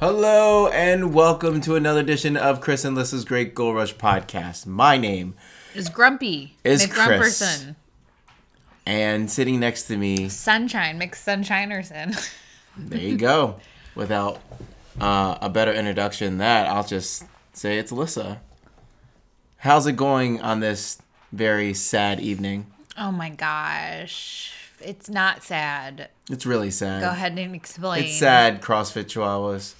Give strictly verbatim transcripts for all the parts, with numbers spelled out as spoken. Hello and welcome to another edition of Chris and Lissa's Great Goal Rush Podcast. My name is Grumpy. Is Chris. And sitting next to me, Sunshine McSunshinerson. There you go. Without uh, a better introduction than that, I'll just say it's Lissa. How's it going on this very sad evening? Oh my gosh. It's not sad. It's really sad. Go ahead and explain. It's sad, CrossFit Chihuahuas.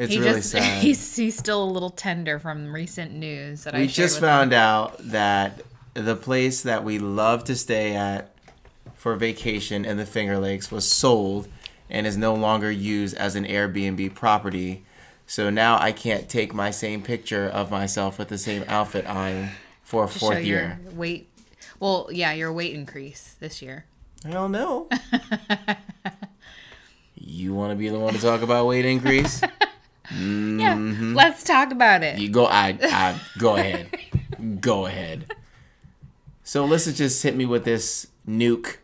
It's he really just, sad. He's, he's still a little tender from recent news that we I We just found him. out that the place that we love to stay at for vacation in the Finger Lakes was sold and is no longer used as an Airbnb property. So now I can't take my same picture of myself with the same outfit on for a fourth year. Your weight. Well, yeah, your weight increase this year. I don't know. You want to be the one to talk about weight increase? Mm-hmm. Yeah, let's talk about it. You go, I, I go ahead, go ahead. So Alyssa just hit me with this nuke,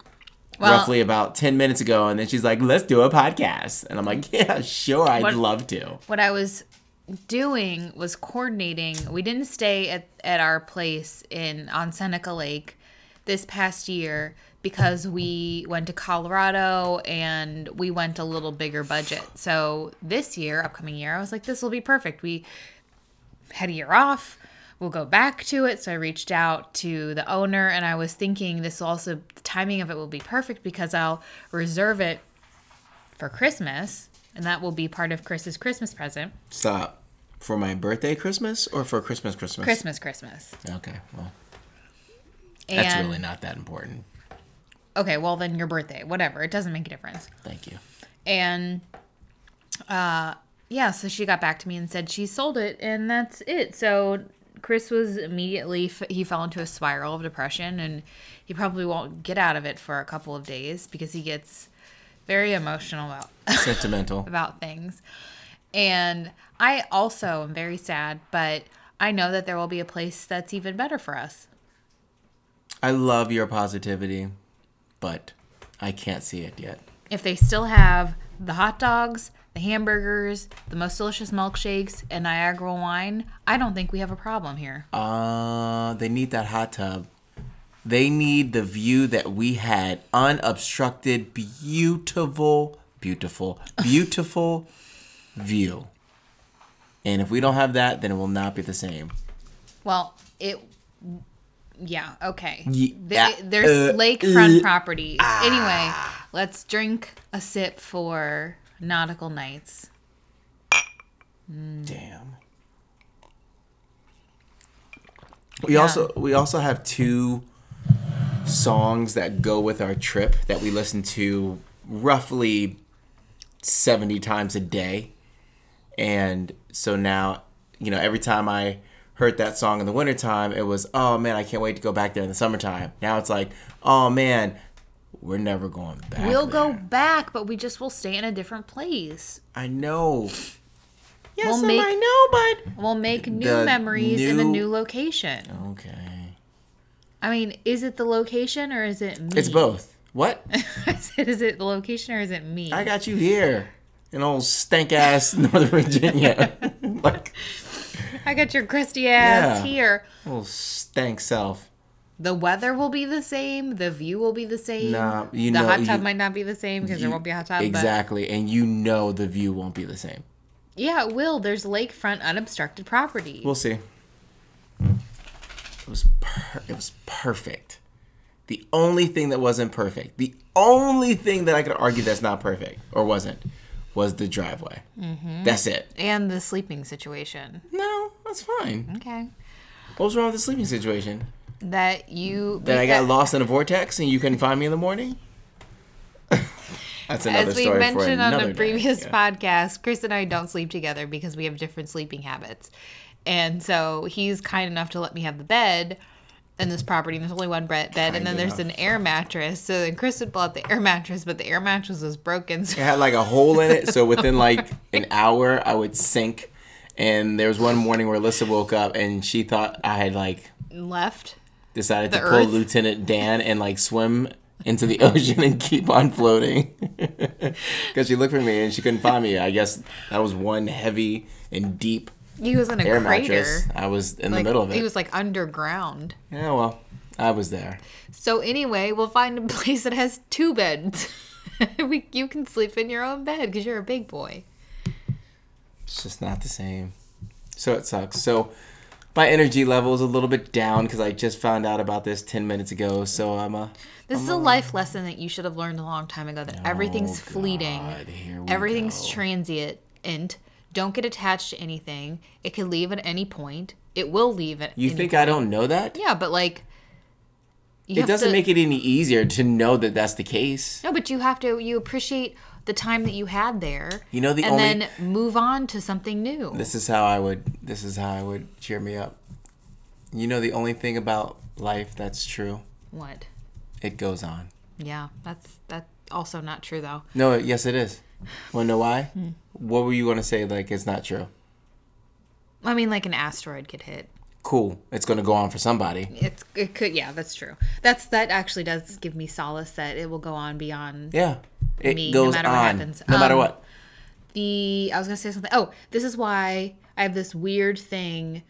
well, roughly about ten minutes ago, and then she's like, "Let's do a podcast," and I'm like, "Yeah, sure, I'd what, love to." What I was doing was coordinating. We didn't stay at at our place in on Seneca Lake this past year, because we went to Colorado and we went a little bigger budget. So this year, upcoming year, I was like, this will be perfect. We had a year off. We'll go back to it. So I reached out to the owner and I was thinking this will also, the timing of it will be perfect because I'll reserve it for Christmas and that will be part of Chris's Christmas present. Stop. For my birthday Christmas or for Christmas Christmas? Christmas Christmas. Okay, well, that's and, really not that important. Okay, well, then your birthday, whatever. It doesn't make a difference. Thank you. And, uh, yeah, so she got back to me and said she sold it, and that's it. So Chris was immediately, he fell into a spiral of depression, and he probably won't get out of it for a couple of days because he gets very emotional about, sentimental about things. And I also am very sad, but I know that there will be a place that's even better for us. I love your positivity. But I can't see it yet. If they still have the hot dogs, the hamburgers, the most delicious milkshakes, and Niagara wine, I don't think we have a problem here. Uh, they need that hot tub. They need the view that we had. Unobstructed, beautiful, beautiful, beautiful view. And if we don't have that, then it will not be the same. Well, it... Yeah, okay. Yeah. There's uh, lakefront uh, properties. Ah. Anyway, let's drink a sip for nautical nights. Mm. Damn. We yeah. also we also have two songs that go with our trip that we listen to roughly seventy times a day. And so now, you know, every time I heard that song in the wintertime, it was, oh man, I can't wait to go back there in the summertime. Now it's like, oh man, we're never going back. We'll there. go back, but we just will stay in a different place. I know. Yes, we'll make, I know, but we'll make new memories new... in the new location. Okay. I mean, is it the location or is it me? It's both. What? I said, is it the location or is it me? I got you here in old stank ass Northern Virginia. Like. I got your crusty ass yeah. here. Little stank self. The weather will be the same. The view will be the same. Nah, you the know, hot tub you, might not be the same because there won't be a hot tub. Exactly. But... And you know the view won't be the same. Yeah, it will. There's lakefront unobstructed property. We'll see. It was per- It was perfect. The only thing that wasn't perfect, the only thing that I could argue that's not perfect or wasn't, was the driveway. Mm-hmm. That's it. And the sleeping situation. No, that's fine. Okay. What was wrong with the sleeping situation? That you... That I got lost in a vortex and you couldn't find me in the morning? That's another As we story mentioned for another on a previous day. podcast, Chris and I don't sleep together because we have different sleeping habits. And so he's kind enough to let me have the bed in this property, and there's only one bed, kind and then enough. there's an air mattress. So then Chris would pull out the air mattress, but the air mattress was broken. So it had like a hole in it, so within like an hour, I would sink. And there was one morning where Alyssa woke up, and she thought I had like... Left? Decided to earth. pull Lieutenant Dan and like swim into the ocean and keep on floating. Because she looked for me, and she couldn't find me. I guess that was one heavy and deep... He was in a air crater. Mattress. I was in like, the middle of it. He was like underground. Yeah, well, I was there. So anyway, we'll find a place that has two beds. we, you can sleep in your own bed because you're a big boy. It's just not the same. So it sucks. So my energy level is a little bit down because I just found out about this ten minutes ago. So I'm a... This I'm is a life a... lesson that you should have learned a long time ago, that oh, everything's God, fleeting. Everything's go. transient. And... Don't get attached to anything. It can leave at any point. It will leave at you any point. You think I don't know that? Yeah, but like... You it doesn't to, make it any easier to know that that's the case. No, but you have to... You appreciate the time that you had there. You know, the and only... And then move on to something new. This is how I would... This is how I would cheer me up. You know the only thing about life that's true? What? It goes on. Yeah, that's that's also not true, though. No, yes, it is. Want to know why? Hmm. What were you going to say, like, it's not true? I mean, like an asteroid could hit. Cool. It's going to go on for somebody. It's It could, yeah, that's true. That's That actually does give me solace that it will go on beyond yeah, it me goes no matter on, what happens. No um, matter what. The I was going to say something. Oh, this is why I have this weird thing.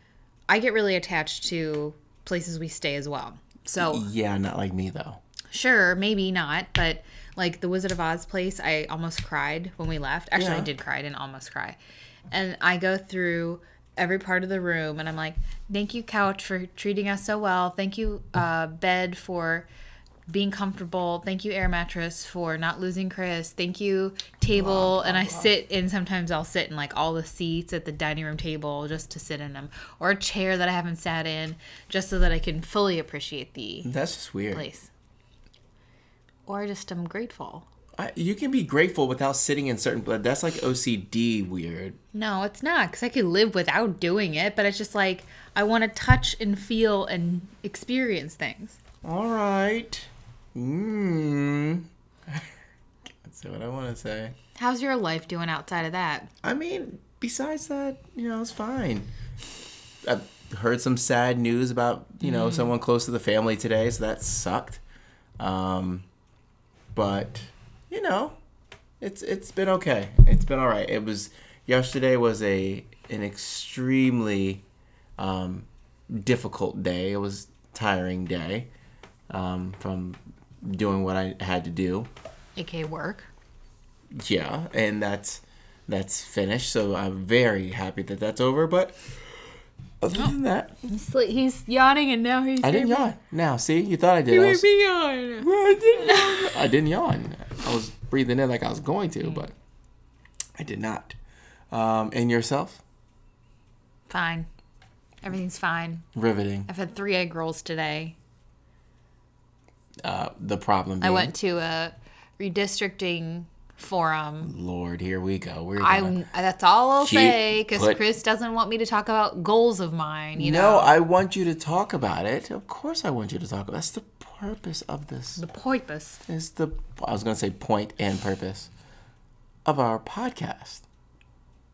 I get really attached to places we stay as well. So yeah, not like me, though. Sure, maybe not, but... Like, the Wizard of Oz place, I almost cried when we left. Actually, yeah. I did cry. I didn't almost cry. And I go through every part of the room, and I'm like, thank you, couch, for treating us so well. Thank you, uh, bed, for being comfortable. Thank you, air mattress, for not losing Chris. Thank you, table. Wow, and wow, I wow. sit in, sometimes I'll sit in, like, all the seats at the dining room table just to sit in them. Or a chair that I haven't sat in just so that I can fully appreciate the That's just weird. place. Or just I'm grateful. I, you can be grateful without sitting in certain... That's like O C D weird. No, it's not. Because I could live without doing it. But it's just like, I want to touch and feel and experience things. All right. Mmm. That's what I want to say. How's your life doing outside of that? I mean, besides that, you know, it's fine. I've heard some sad news about, you know, mm. someone close to the family today. So that sucked. Um... But, you know, it's it's been okay. It's been all right. It was yesterday was a an extremely um, difficult day. It was a tiring day um, from doing what I had to do. A K A work. Yeah, and that's that's finished. So I'm very happy that that's over. But other oh. than that, he's yawning, and now he's. I didn't yawn. Me. Now, see, you thought I did. You made me yawn. Well, I didn't yawn. I didn't yawn. I was breathing in like I was going to, but I did not. Um, and yourself? Fine. Everything's fine. Riveting. I've had three egg rolls today. Uh, the problem being? I went to a redistricting forum. Lord, here we go. We're I, that's all I'll say, because Chris doesn't want me to talk about goals of mine. You no, know? I want you to talk about it. Of course I want you to talk about it. That's the purpose of this. The purpose is the. I was going to say point and purpose of our podcast.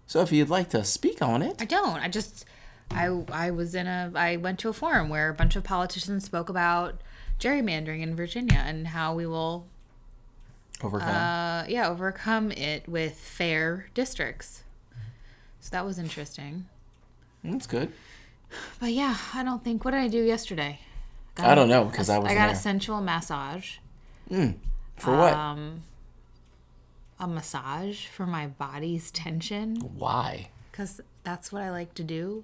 So if you'd like to speak on it, I don't. I just, I I was in a. I went to a forum where a bunch of politicians spoke about gerrymandering in Virginia and how we will overcome. Uh, yeah, overcome it with fair districts. So that was interesting. That's good. But yeah, I don't think. What did I do yesterday? Got I don't know because I was. I got there. a sensual massage. Mm, for what? Um, a massage for my body's tension. Why? Because that's what I like to do,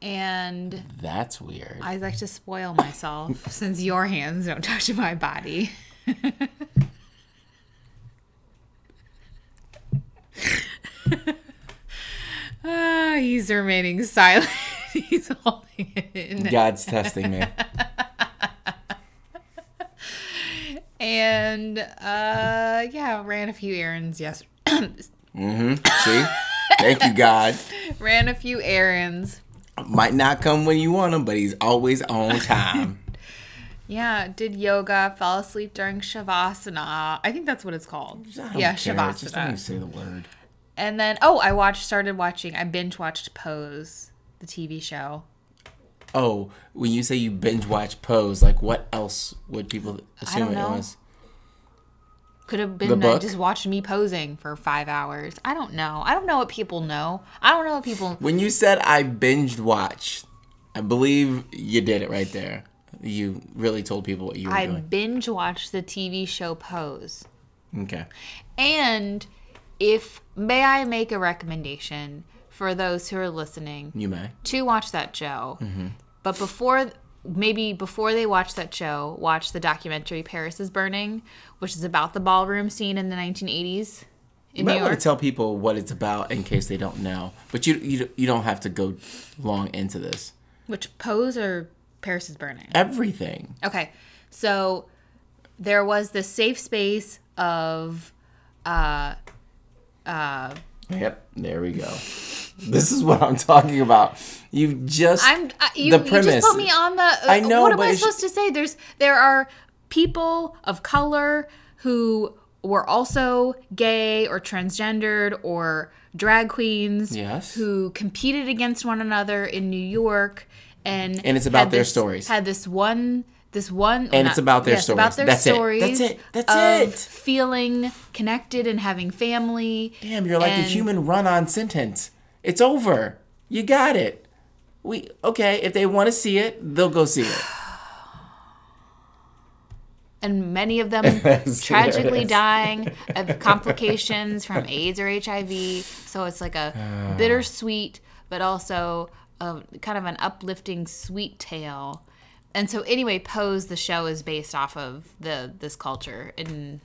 and that's weird. I like to spoil myself since your hands don't touch my body. oh, he's remaining silent. He's holding it in. God's testing me. and uh, yeah, ran a few errands yesterday. mm-hmm. See? Thank you, God. Ran a few errands. Might not come when you want him, but he's always on time. Yeah, did yoga, fell asleep during Shavasana. I think that's what it's called. I don't yeah, care. Shavasana. I just don't even say the word. And then, oh, I watched, started watching, I binge watched Pose, the T V show. Oh, when you say you binge watch Pose, like what else would people assume it was? Could have been uh, just watched me posing for five hours. I don't know. I don't know what people know. I don't know what people... When you said I binged watch, I believe you did it right there. You really told people what you were I doing. I binge watched the T V show Pose. Okay. And if... May I make a recommendation for those who are listening? You may. To watch that show. Mm-hmm. But before... Maybe before they watch that show, watch the documentary Paris is Burning, which is about the ballroom scene in the nineteen eighties in New York. You might want to tell people what it's about in case they don't know. But you you, you don't have to go long into this. Which, Pose or Paris is Burning? Everything. Okay. So there was this safe space of... Uh, uh, yep. There we go. This is what I'm talking about. You just I'm, uh, you, the premise. You just put me on the. Uh, I know. What am I supposed to say? There's there are people of color who were also gay or transgendered or drag queens. Yes. Who competed against one another in New York, and and it's about their this, stories. Had this one. This one, and well, it's not, about their yes, stories. About their That's stories it. That's it. That's of it. Feeling connected and having family. Damn, you're like a human run-on sentence. It's over. You got it. We okay. If they want to see it, they'll go see it. And many of them tragically dying of complications from AIDS or H I V. So it's like a bittersweet, but also a, kind of an uplifting, sweet tale. And so anyway, Pose, the show, is based off of the this culture, and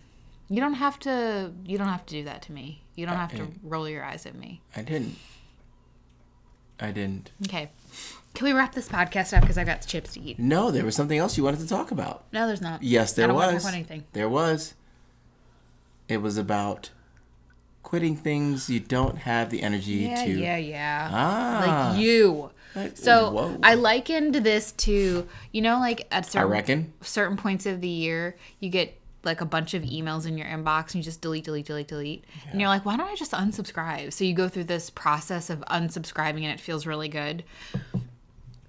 you don't have to you don't have to do that to me. You don't I have didn't. to roll your eyes at me. I didn't. I didn't. Okay. Can we wrap this podcast up because I've got chips to eat? No, there was something else you wanted to talk about. No, there's not. Yes, there I don't was. Want to talk about anything. There was. It was about quitting things you don't have the energy yeah, to. Yeah, yeah, yeah. Ah, like you. So Whoa. I likened this to, you know, like at certain, I reckon. certain points of the year, you get like a bunch of emails in your inbox and you just delete, delete, delete, delete. Yeah. And you're like, why don't I just unsubscribe? So you go through this process of unsubscribing and it feels really good.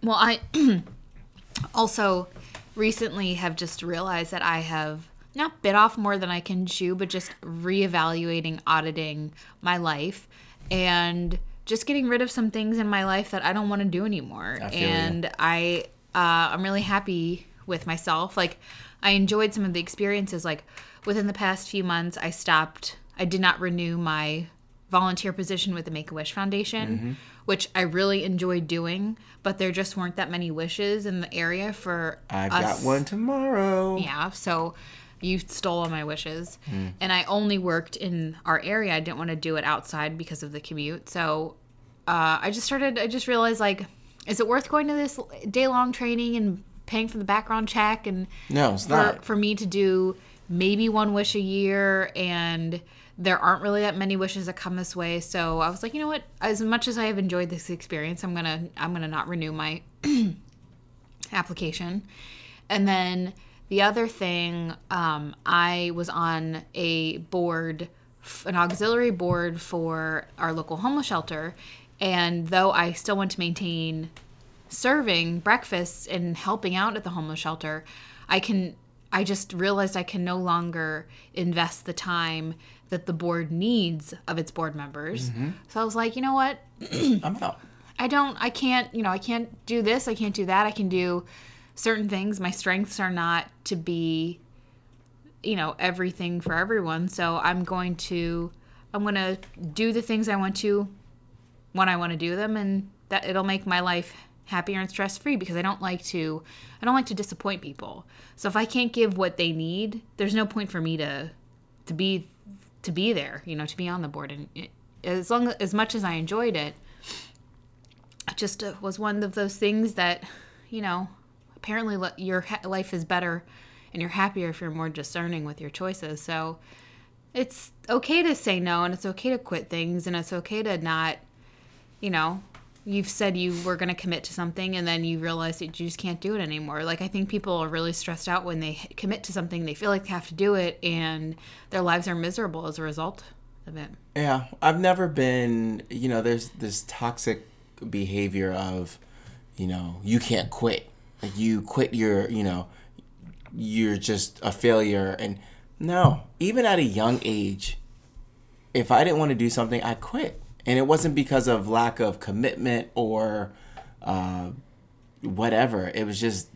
Well, I also recently have just realized that I have not bit off more than I can chew, but just reevaluating, auditing my life and just getting rid of some things in my life that I don't want to do anymore. I feel and you. I, uh, I'm really happy with myself. Like, I enjoyed some of the experiences. Like, within the past few months, I stopped. I did not renew my volunteer position with the Make-A-Wish Foundation, mm-hmm. which I really enjoyed doing. But there just weren't that many wishes in the area for I've us. I've got one tomorrow. Yeah, so... You stole all my wishes. Mm. And I only worked in our area. I didn't want to do it outside because of the commute. So uh, I just started, I just realized, like, is it worth going to this day-long training and paying for the background check? And no, it's for, not. For me to do maybe one wish a year, and there aren't really that many wishes that come this way. So I was like, you know what? As much as I have enjoyed this experience, I'm going to I'm gonna not renew my application. And then... The other thing, um, I was on a board, an auxiliary board for our local homeless shelter, and though I still want to maintain serving breakfasts and helping out at the homeless shelter, I can. I just realized I can no longer invest the time that the board needs of its board members. Mm-hmm. So I was like, you know what? I'm out. I don't. I can't. You know, I can't do this. I can't do that. I can do. Certain things, my strengths are not to be, you know, everything for everyone. So I'm going to, I'm going to do the things I want to when I want to do them, and that it'll make my life happier and stress-free because I don't like to, I don't like to disappoint people. So if I can't give what they need, there's no point for me to, to be, to be there, you know, to be on the board. And it, as long as, as much as I enjoyed it, it just was one of those things that, you know, apparently your life is better and you're happier if you're more discerning with your choices. So it's okay to say no, and it's okay to quit things, and it's okay to not, you know, you've said you were going to commit to something and then you realize that you just can't do it anymore. Like, I think people are really stressed out when they commit to something, they feel like they have to do it, and their lives are miserable as a result of it. Yeah. I've never been, you know, there's this toxic behavior of, you know, you can't quit. Like, you quit your, you know, you're just a failure. And no, even at a young age, if I didn't want to do something, I quit. And it wasn't because of lack of commitment or uh, whatever. It was just,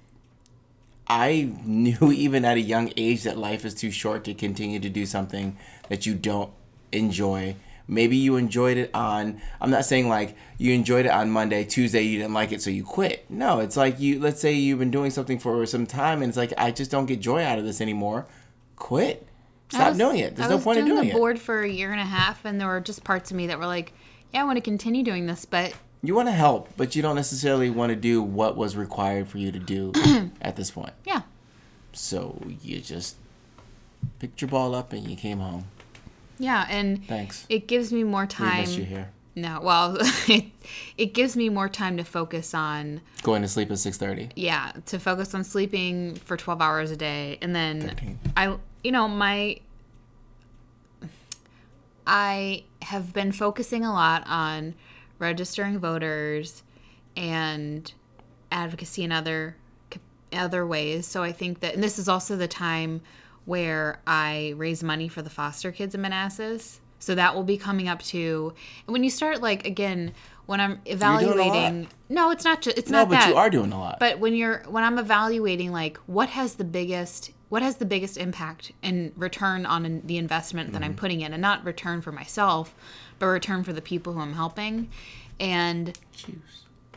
I knew even at a young age that life is too short to continue to do something that you don't enjoy. Maybe you enjoyed it on, I'm not saying like you enjoyed it on Monday, Tuesday, you didn't like it, so you quit. No, it's like you, let's say you've been doing something for some time and it's like, I just don't get joy out of this anymore. Quit. Stop was, doing it. There's no point in doing it. I was doing the board for a year and a half, and there were just parts of me that were like, yeah, I want to continue doing this, but... You want to help, but you don't necessarily want to do what was required for you to do at this point. Yeah. So you just picked your ball up and you came home. Yeah, and... Thanks. It gives me more time... We missed you here. No, well, it, it gives me more time to focus on... Going to sleep at six thirty. Yeah, to focus on sleeping for twelve hours a day, and then... thirteen. I... You know, my, I have been focusing a lot on registering voters and advocacy in other, other ways. So I think that, and this is also the time where I raise money for the foster kids in Manassas. So that will be coming up too. And when you start, like, again, when I'm evaluating, you're doing a lot. No, it's not just, it's no, not that. No, but you are doing a lot. But when you're, when I'm evaluating, like, what has the biggest What has the biggest impact and return on the investment that mm-hmm. I'm putting in? And not return for myself, but return for the people who I'm helping. And, Jeez.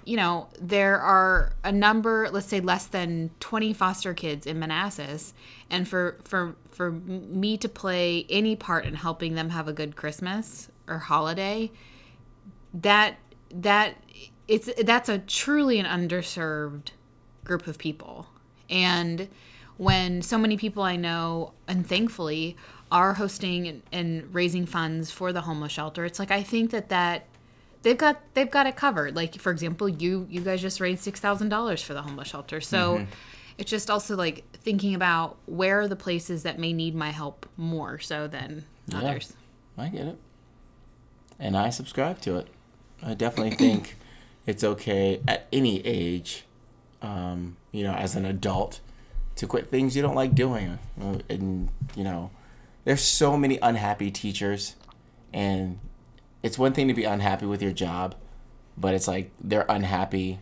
you know, there are a number, let's say less than twenty foster kids in Manassas. And for, for, for me to play any part in helping them have a good Christmas or holiday, that that it's that's a truly an underserved group of people. And... when so many people I know, and thankfully, are hosting and, and raising funds for the homeless shelter, it's like, I think that, that they've got they've got it covered. Like, for example, you you guys just raised six thousand dollars for the homeless shelter. So mm-hmm. it's just also like thinking about where are the places that may need my help more so than yeah, others. I get it. And I subscribe to it. I definitely think it's okay at any age, um, you know, as an adult, to quit things you don't like doing. And, you know, there's so many unhappy teachers, and it's one thing to be unhappy with your job, but it's like they're unhappy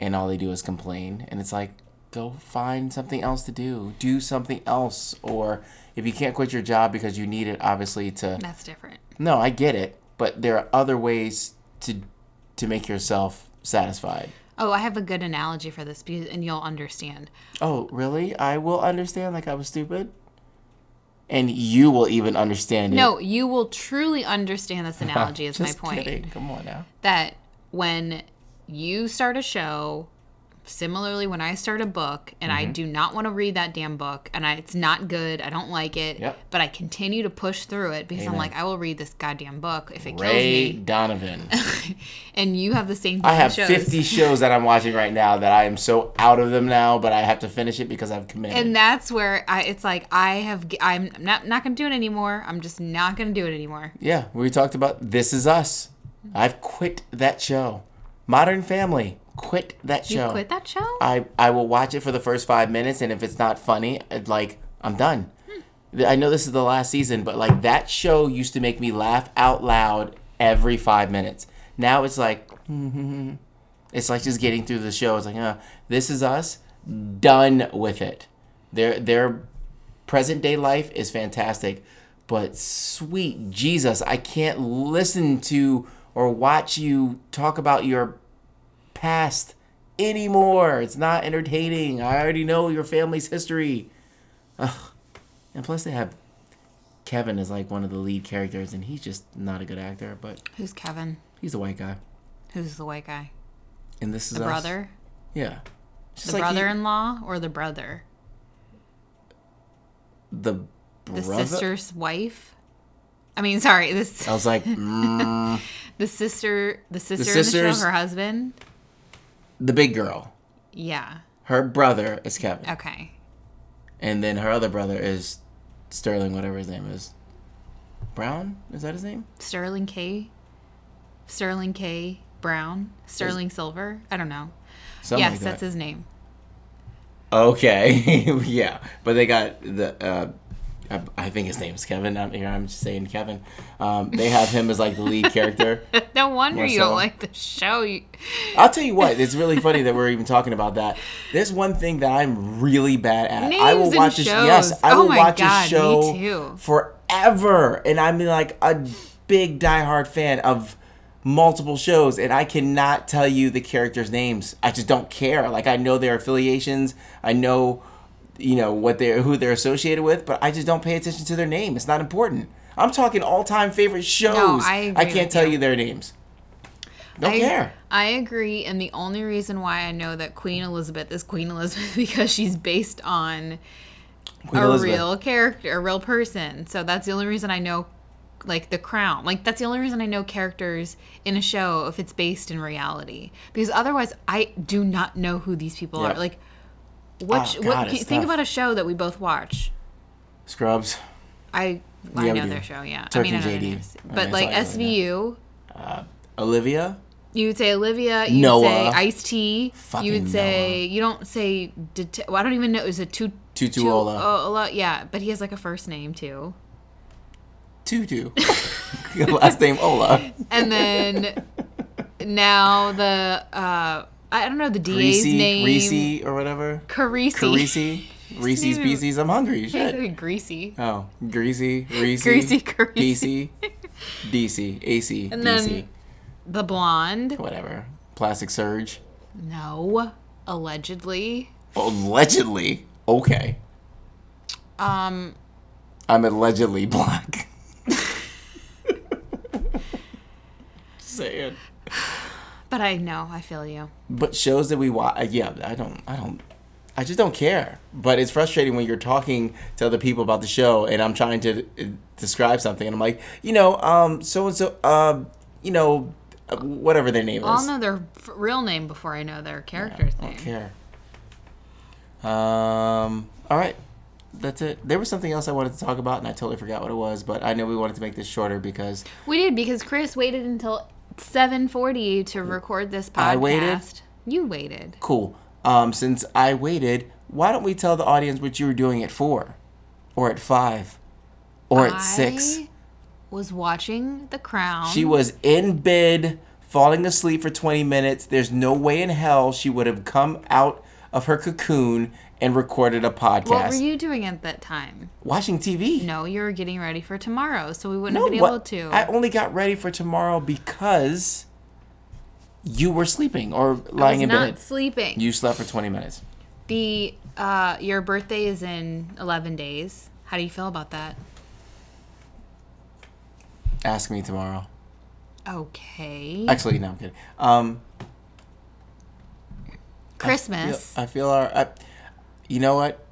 and all they do is complain. And it's like, go find something else to do. Do something else. Or if you can't quit your job because you need it, obviously, to... That's different. No, I get it. But there are other ways to to make yourself satisfied. Oh, I have a good analogy for this, and you'll understand. Oh, really? I will understand, like I was stupid? And you will even understand it. No, you will truly understand this analogy is my point. Just kidding. Come on now. That when you start a show, similarly when I start a book, and mm-hmm. I do not want to read that damn book, and I, it's not good, I don't like it, yep. but I continue to push through it because Amen. I'm like, I will read this goddamn book if it Ray kills me. Ray Donovan. And you have the same thing. I have shows. fifty shows that I'm watching right now that I am so out of them now, but I have to finish it because I've committed. And that's where I, it's like, I have, I'm not, not going to do it anymore. I'm just not going to do it anymore. Yeah, we talked about This Is Us. I've quit that show. Modern Family. Quit that show. You quit that show? I, I will watch it for the first five minutes, and if it's not funny, I'd like, I'm done. Hmm. I know this is the last season, but like that show used to make me laugh out loud every five minutes. Now it's like, mm-hmm. It's like just getting through the show. It's like, uh, This Is Us, done with it. Their their present day life is fantastic, but sweet Jesus, I can't listen to or watch you talk about your past anymore. It's not entertaining. I already know your family's history. Ugh. And plus they have Kevin as like one of the lead characters, and he's just not a good actor. But who's Kevin? He's the white guy. Who's the white guy? And This Is Us. The brother? Yeah. Just the like brother-in-law he... or the brother? the brother? The sister's wife? I mean, sorry. This I was like, mm. the sister, the sister the in the show, her husband? The big girl. Yeah. Her brother is Kevin. Okay. And then her other brother is Sterling, whatever his name is. Brown? Is that his name? Sterling K. Sterling K. Brown. Sterling There's... Silver? I don't know. Something yes, like that. That's his name. Okay. Yeah. But they got the... Uh, I, I think his name's Kevin. I'm here. I'm just saying Kevin. Um, they have him as like the lead character. No wonder you so. don't like the show. I'll tell you what. It's really funny that we're even talking about that. There's one thing that I'm really bad at. Names I will and watch shows. A, yes, I oh will my watch God, a show forever, and I'm like a big diehard fan of multiple shows, and I cannot tell you the characters' names. I just don't care. Like I know their affiliations. I know. You know what they're who they're associated with, but I just don't pay attention to their name. It's not important. I'm talking all-time favorite shows. No, I, agree I can't tell you. you their names. Don't I, care. I agree, and the only reason why I know that Queen Elizabeth is Queen Elizabeth because she's based on Queen a Elizabeth. real character, a real person. So that's the only reason I know, like The Crown. Like that's the only reason I know characters in a show if it's based in reality. Because otherwise, I do not know who these people yep. are. Like. What, oh, God, what think tough. about a show that we both watch? Scrubs. I I yeah, know their show, yeah. Turk I mean, and I know J D. Names, but I mean, like S V U. Uh, Olivia. You would say Olivia. You Noah. would say Ice-T. Fucking You would say Noah. You don't say. Det- well, I don't even know. Is it Tu Tutuola? Tutuola. Yeah, but he has like a first name too. Tutu. Last name Ola. And then now the. Uh, I don't know the D A's Greasy, name. Greasy or whatever. Carisi. Carisi. Reese's Pieces. I'm hungry. Shit. Greasy. Oh. Greasy. Reese. Greasy. Carisi. D C. A C. And D C. Then the blonde. Whatever. Plastic Surge. No. Allegedly. Allegedly? Okay. Um. I'm allegedly black. Saying. But I know, I feel you. But shows that we watch, yeah, I don't, I don't, I just don't care. But it's frustrating when you're talking to other people about the show, and I'm trying to uh, describe something, and I'm like, you know, um, so and so, um, you know, uh, whatever their name I'll is. I'll know their f- real name before I know their character's yeah, I don't name. Care. Um. All right, that's it. There was something else I wanted to talk about, and I totally forgot what it was. But I know we wanted to make this shorter because we did because Chris waited until. seven forty to record this podcast. I waited. You waited. Cool. Um, since I waited, why don't we tell the audience what you were doing at four, or at five, or at I six? I was watching The Crown. She was in bed, falling asleep for twenty minutes. There's no way in hell she would have come out of her cocoon and recorded a podcast. What were you doing at that time? Watching T V. No, you were getting ready for tomorrow, so we wouldn't no, have been what? able to. I only got ready for tomorrow because you were sleeping or lying in bed. I was not sleeping. You slept for twenty minutes. The uh, your birthday is in eleven days. How do you feel about that? Ask me tomorrow. Okay. Actually, no, I'm kidding. Um, Christmas. I feel, I feel our... I, You know what?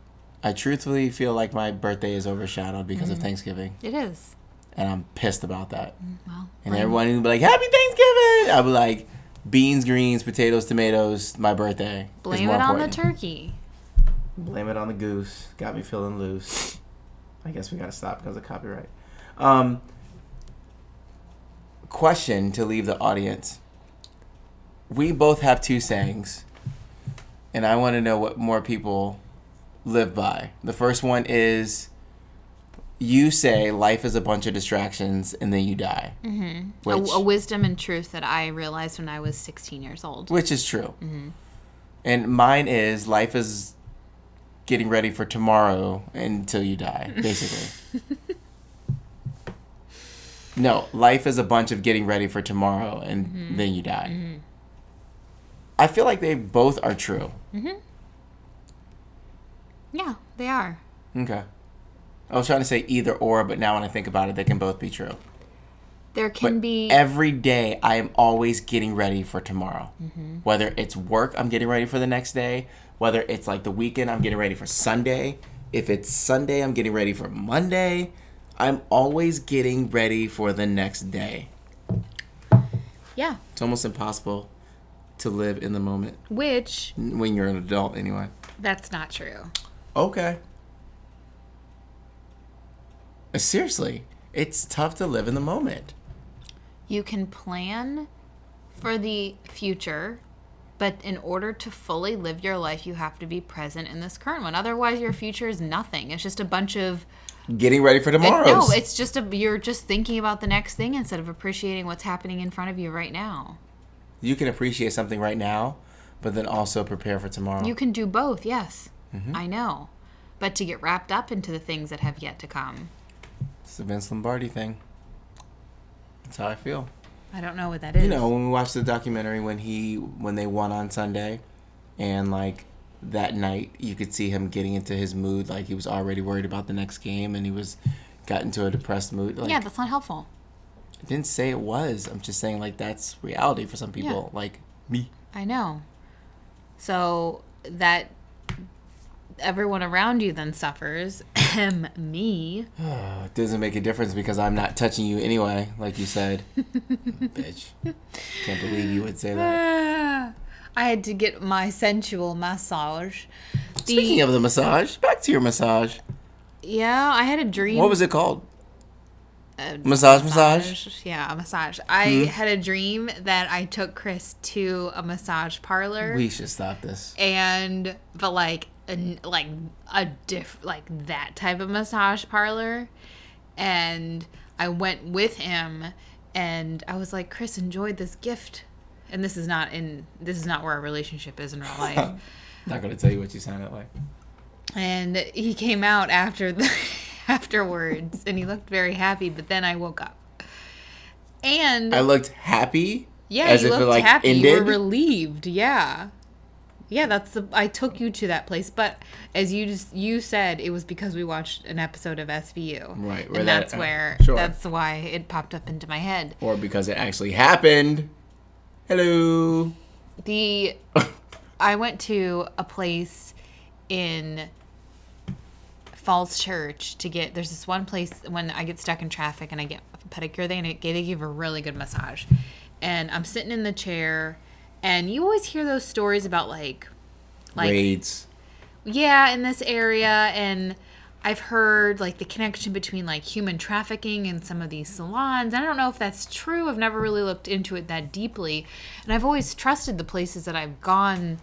I truthfully feel like my birthday is overshadowed because mm. of Thanksgiving. It is. And I'm pissed about that. Well, and everyone would be like, Happy Thanksgiving! I'd be like, beans, greens, potatoes, tomatoes, my birthday. Blame it on the turkey. Blame it on the goose. Got me feeling loose. I guess we got to stop because of copyright. Um, question to leave the audience. We both have two sayings. And I want to know what more people live by. The first one is, you say life is a bunch of distractions and then you die. Mm-hmm. Which, a, a wisdom and truth that I realized when I was sixteen years old. Which is true. Mm-hmm. And mine is, life is getting ready for tomorrow until you die, basically. No, life is a bunch of getting ready for tomorrow and mm-hmm. then you die. Mm-hmm. I feel like they both are true. Mm-hmm. Yeah, they are. Okay. I was trying to say either or, but now when I think about it, they can both be true. There can but be... Every day, I am always getting ready for tomorrow. Mm-hmm. Whether it's work, I'm getting ready for the next day. Whether it's like the weekend, I'm getting ready for Sunday. If it's Sunday, I'm getting ready for Monday. I'm always getting ready for the next day. Yeah. It's almost impossible to live in the moment. Which? When you're an adult, anyway. That's not true. Okay. Seriously, it's tough to live in the moment. You can plan for the future, but in order to fully live your life, you have to be present in this current one. Otherwise, your future is nothing. It's just a bunch of... Getting ready for tomorrow. It, no, it's just a, you're just thinking about the next thing instead of appreciating what's happening in front of you right now. You can appreciate something right now, but then also prepare for tomorrow. You can do both, yes. Mm-hmm. I know. But to get wrapped up into the things that have yet to come. It's the Vince Lombardi thing. That's how I feel. I don't know what that is. You know, when we watched the documentary, when he when they won on Sunday, and like that night, you could see him getting into his mood, like he was already worried about the next game, and he was got into a depressed mood. Like, yeah, that's not helpful. I didn't say it was. I'm just saying like that's reality for some people, yeah. Like me. I know. So that everyone around you then suffers. Me. Oh, it doesn't make a difference because I'm not touching you anyway, like you said. Bitch. Can't believe you would say that. I had to get my sensual massage. Speaking the, of the massage, back to your massage. Yeah, I had a dream. What was it called? A massage, massage, massage? Yeah, a massage. I mm-hmm. had a dream that I took Chris to a massage parlor. We should stop this. And, but like, A, like a diff like that type of massage parlor, and I went with him, and I was like, Chris, enjoyed this gift, and this is not in this is not where our relationship is in real life. Not gonna tell you what you sounded like. And he came out after the afterwards, and he looked very happy. But then I woke up, and I looked happy. Yeah, as you if looked it, like, happy. Ended? You were relieved. Yeah. Yeah, that's the. I took you to that place, but as you just you said, it was because we watched an episode of S V U, right? And that's that, where uh, sure. that's why it popped up into my head, or because it actually happened. Hello. The I went to a place in Falls Church to get. There's this one place when I get stuck in traffic and I get a pedicure there, and it, they give a really good massage, and I'm sitting in the chair. And you always hear those stories about, like... like raids. Yeah, in this area. And I've heard, like, the connection between, like, human trafficking and some of these salons. And I don't know if that's true. I've never really looked into it that deeply. And I've always trusted the places that I've gone.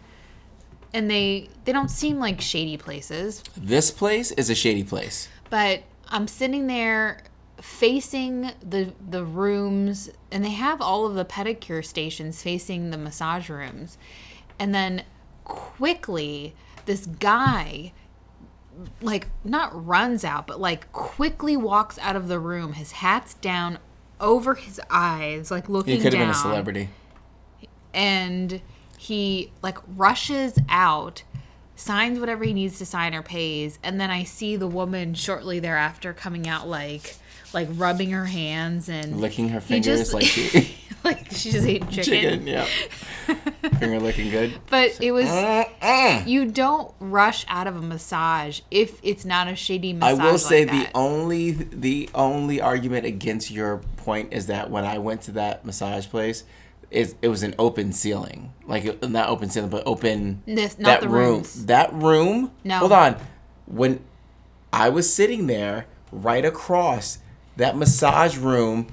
And they, they don't seem like shady places. This place is a shady place. But I'm sitting there... facing the the rooms, and they have all of the pedicure stations facing the massage rooms, and then quickly this guy, like, not runs out, but like quickly walks out of the room, his hat's down over his eyes, like looking down. He could have been a celebrity. And he like rushes out, signs whatever he needs to sign or pays, and then I see the woman shortly thereafter coming out, like like rubbing her hands and licking her fingers, just, like she like she just ate chicken. Chicken, yeah. Finger licking good. But so, it was uh, uh. you don't rush out of a massage if it's not a shady massage. I will say like that. the only the only argument against your point is that when I went to that massage place, it it was an open ceiling, like not open ceiling, but open this, not that the room. Rooms. That room. No. Hold on. When I was sitting there, right across that massage room,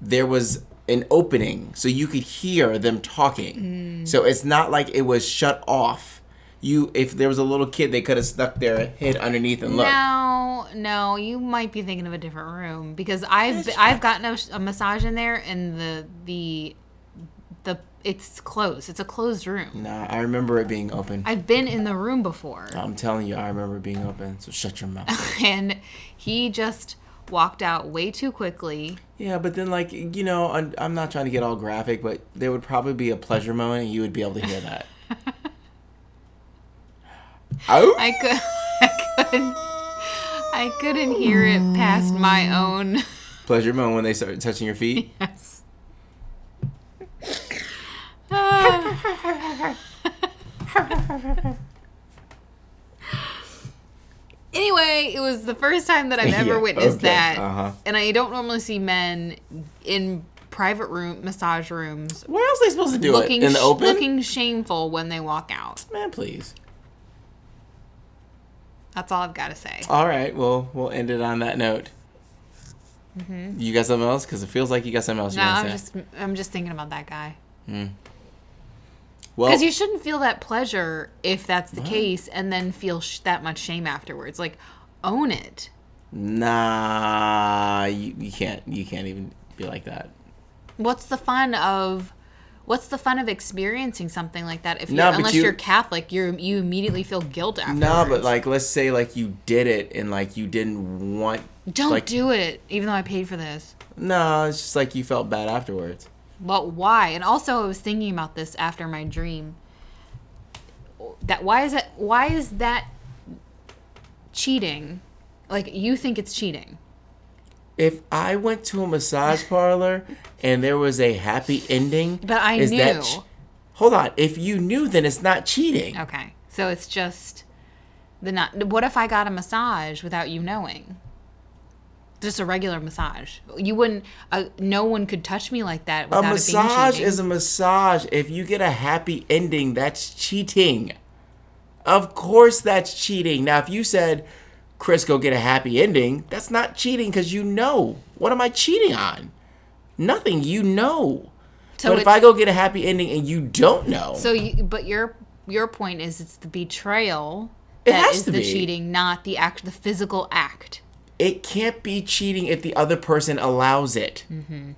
there was an opening, so you could hear them talking. Mm. So it's not like it was shut off. You, if there was a little kid, they could have stuck their head underneath and looked. No, no, you might be thinking of a different room, because I've That's I've gotten a, a massage in there, and the the the it's closed. It's a closed room. Nah, I remember it being open. I've been in the room before. I'm telling you, I remember it being open. So shut your mouth. And he just walked out way too quickly. Yeah, but then, like, you know, I'm, I'm not trying to get all graphic, but there would probably be a pleasure moment, and you would be able to hear that. Oh! I could, I couldn't, I couldn't hear it past my own pleasure moment when they started touching your feet. Yes. Uh. it was the first time that I've ever yeah, witnessed okay. that. Uh-huh. And I don't normally see men in private room massage rooms. Where else are they supposed to do it? In the open? Looking shameful when they walk out. Man, please. That's all I've got to say. All right. Well, we'll end it on that note. Mm-hmm. You got something else? Because it feels like you got something else no, you want to say. No, I'm just thinking about that guy. Mm. Well, because you shouldn't feel that pleasure if that's the what? case and then feel sh- that much shame afterwards. Like, own it. Nah, you, you can't. You can't even be like that. What's the fun of... What's the fun of experiencing something like that if you, no, unless you, you're Catholic, you you immediately feel guilt afterwards. No, but like let's say like you did it and like you didn't want. Don't like, do it, even though I paid for this. No, it's just like you felt bad afterwards. But why? And also, I was thinking about this after my dream. That why is that why is that cheating? Like you think it's cheating. If I went to a massage parlor and there was a happy ending... But I is knew. That ch- Hold on. If you knew, then it's not cheating. Okay. So it's just... the not. What if I got a massage without you knowing? Just a regular massage. You wouldn't... Uh, no one could touch me like that without it being cheating. A massage is a massage. If you get a happy ending, that's cheating. Of course that's cheating. Now, if you said... Chris, go get a happy ending. That's not cheating because you know. What am I cheating on? Nothing. You know. So but if I go get a happy ending and you don't know. So, you, but your your point is it's the betrayal that it has is to the be. cheating, not the act, the physical act. It can't be cheating if the other person allows it. Mm-hmm.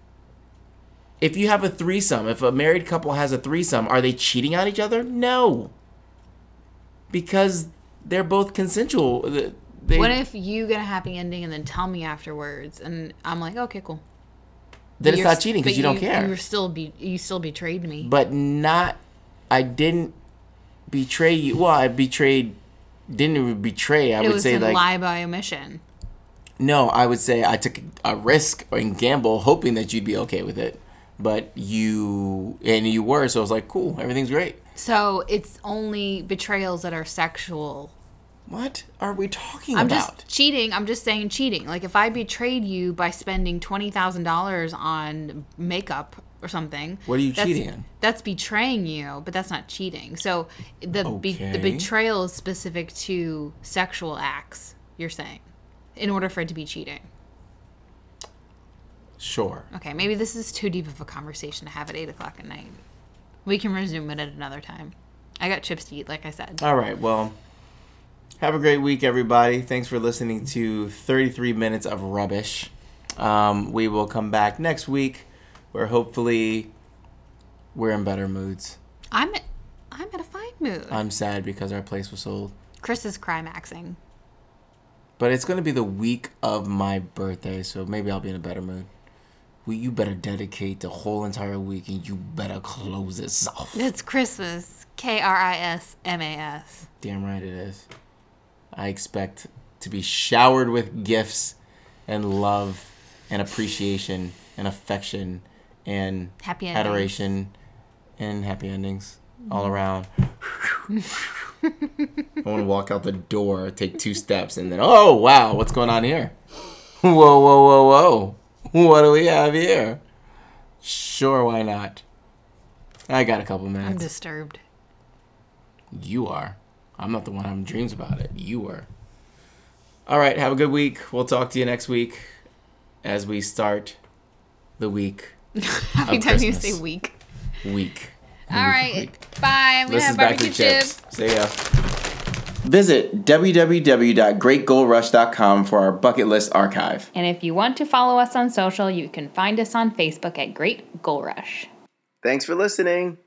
If you have a threesome, if a married couple has a threesome, are they cheating on each other? No. Because they're both consensual. They, what if you get a happy ending and then tell me afterwards, and I'm like, okay, cool. Then it's not cheating because you, you don't care. You still be you still betrayed me. But not, I didn't betray you. Well, I betrayed, didn't even betray. I it would was say like lie by omission. No, I would say I took a risk and gamble, hoping that you'd be okay with it. But you and you were, so I was like, cool, everything's great. So it's only betrayals that are sexual. What are we talking I'm about? I'm just cheating. I'm just saying cheating. Like, if I betrayed you by spending twenty thousand dollars on makeup or something. What are you that's, cheating on? That's betraying you, but that's not cheating. So the okay. be, the betrayal is specific to sexual acts, you're saying, in order for it to be cheating. Sure. Okay, maybe this is too deep of a conversation to have at eight o'clock at night. We can resume it at another time. I got chips to eat, like I said. All right, well... Have a great week, everybody. Thanks for listening to thirty-three minutes of rubbish. Um, we will come back next week where hopefully we're in better moods. I'm at, I'm in a fine mood. I'm sad because our place was sold. Chris is cry-maxing. But it's going to be the week of my birthday, so maybe I'll be in a better mood. Well, you better dedicate the whole entire week and you better close this off. It's Christmas. K R I S M A S. Damn right it is. I expect to be showered with gifts and love and appreciation and affection and happy adoration and happy endings all around. I want to walk out the door, take two steps, and then, oh, wow, what's going on here? Whoa, whoa, whoa, whoa. What do we have here? Sure, why not? I got a couple minutes. I'm disturbed. You are. I'm not the one having dreams about it. You were. All right. Have a good week. We'll talk to you next week as we start the week. How many times do you say week? Week. All right. Week. Bye. We have barbecue chips. chips. See ya. Visit w w w dot great goal rush dot com for our bucket list archive. And if you want to follow us on social, you can find us on Facebook at Great Goal Rush. Thanks for listening.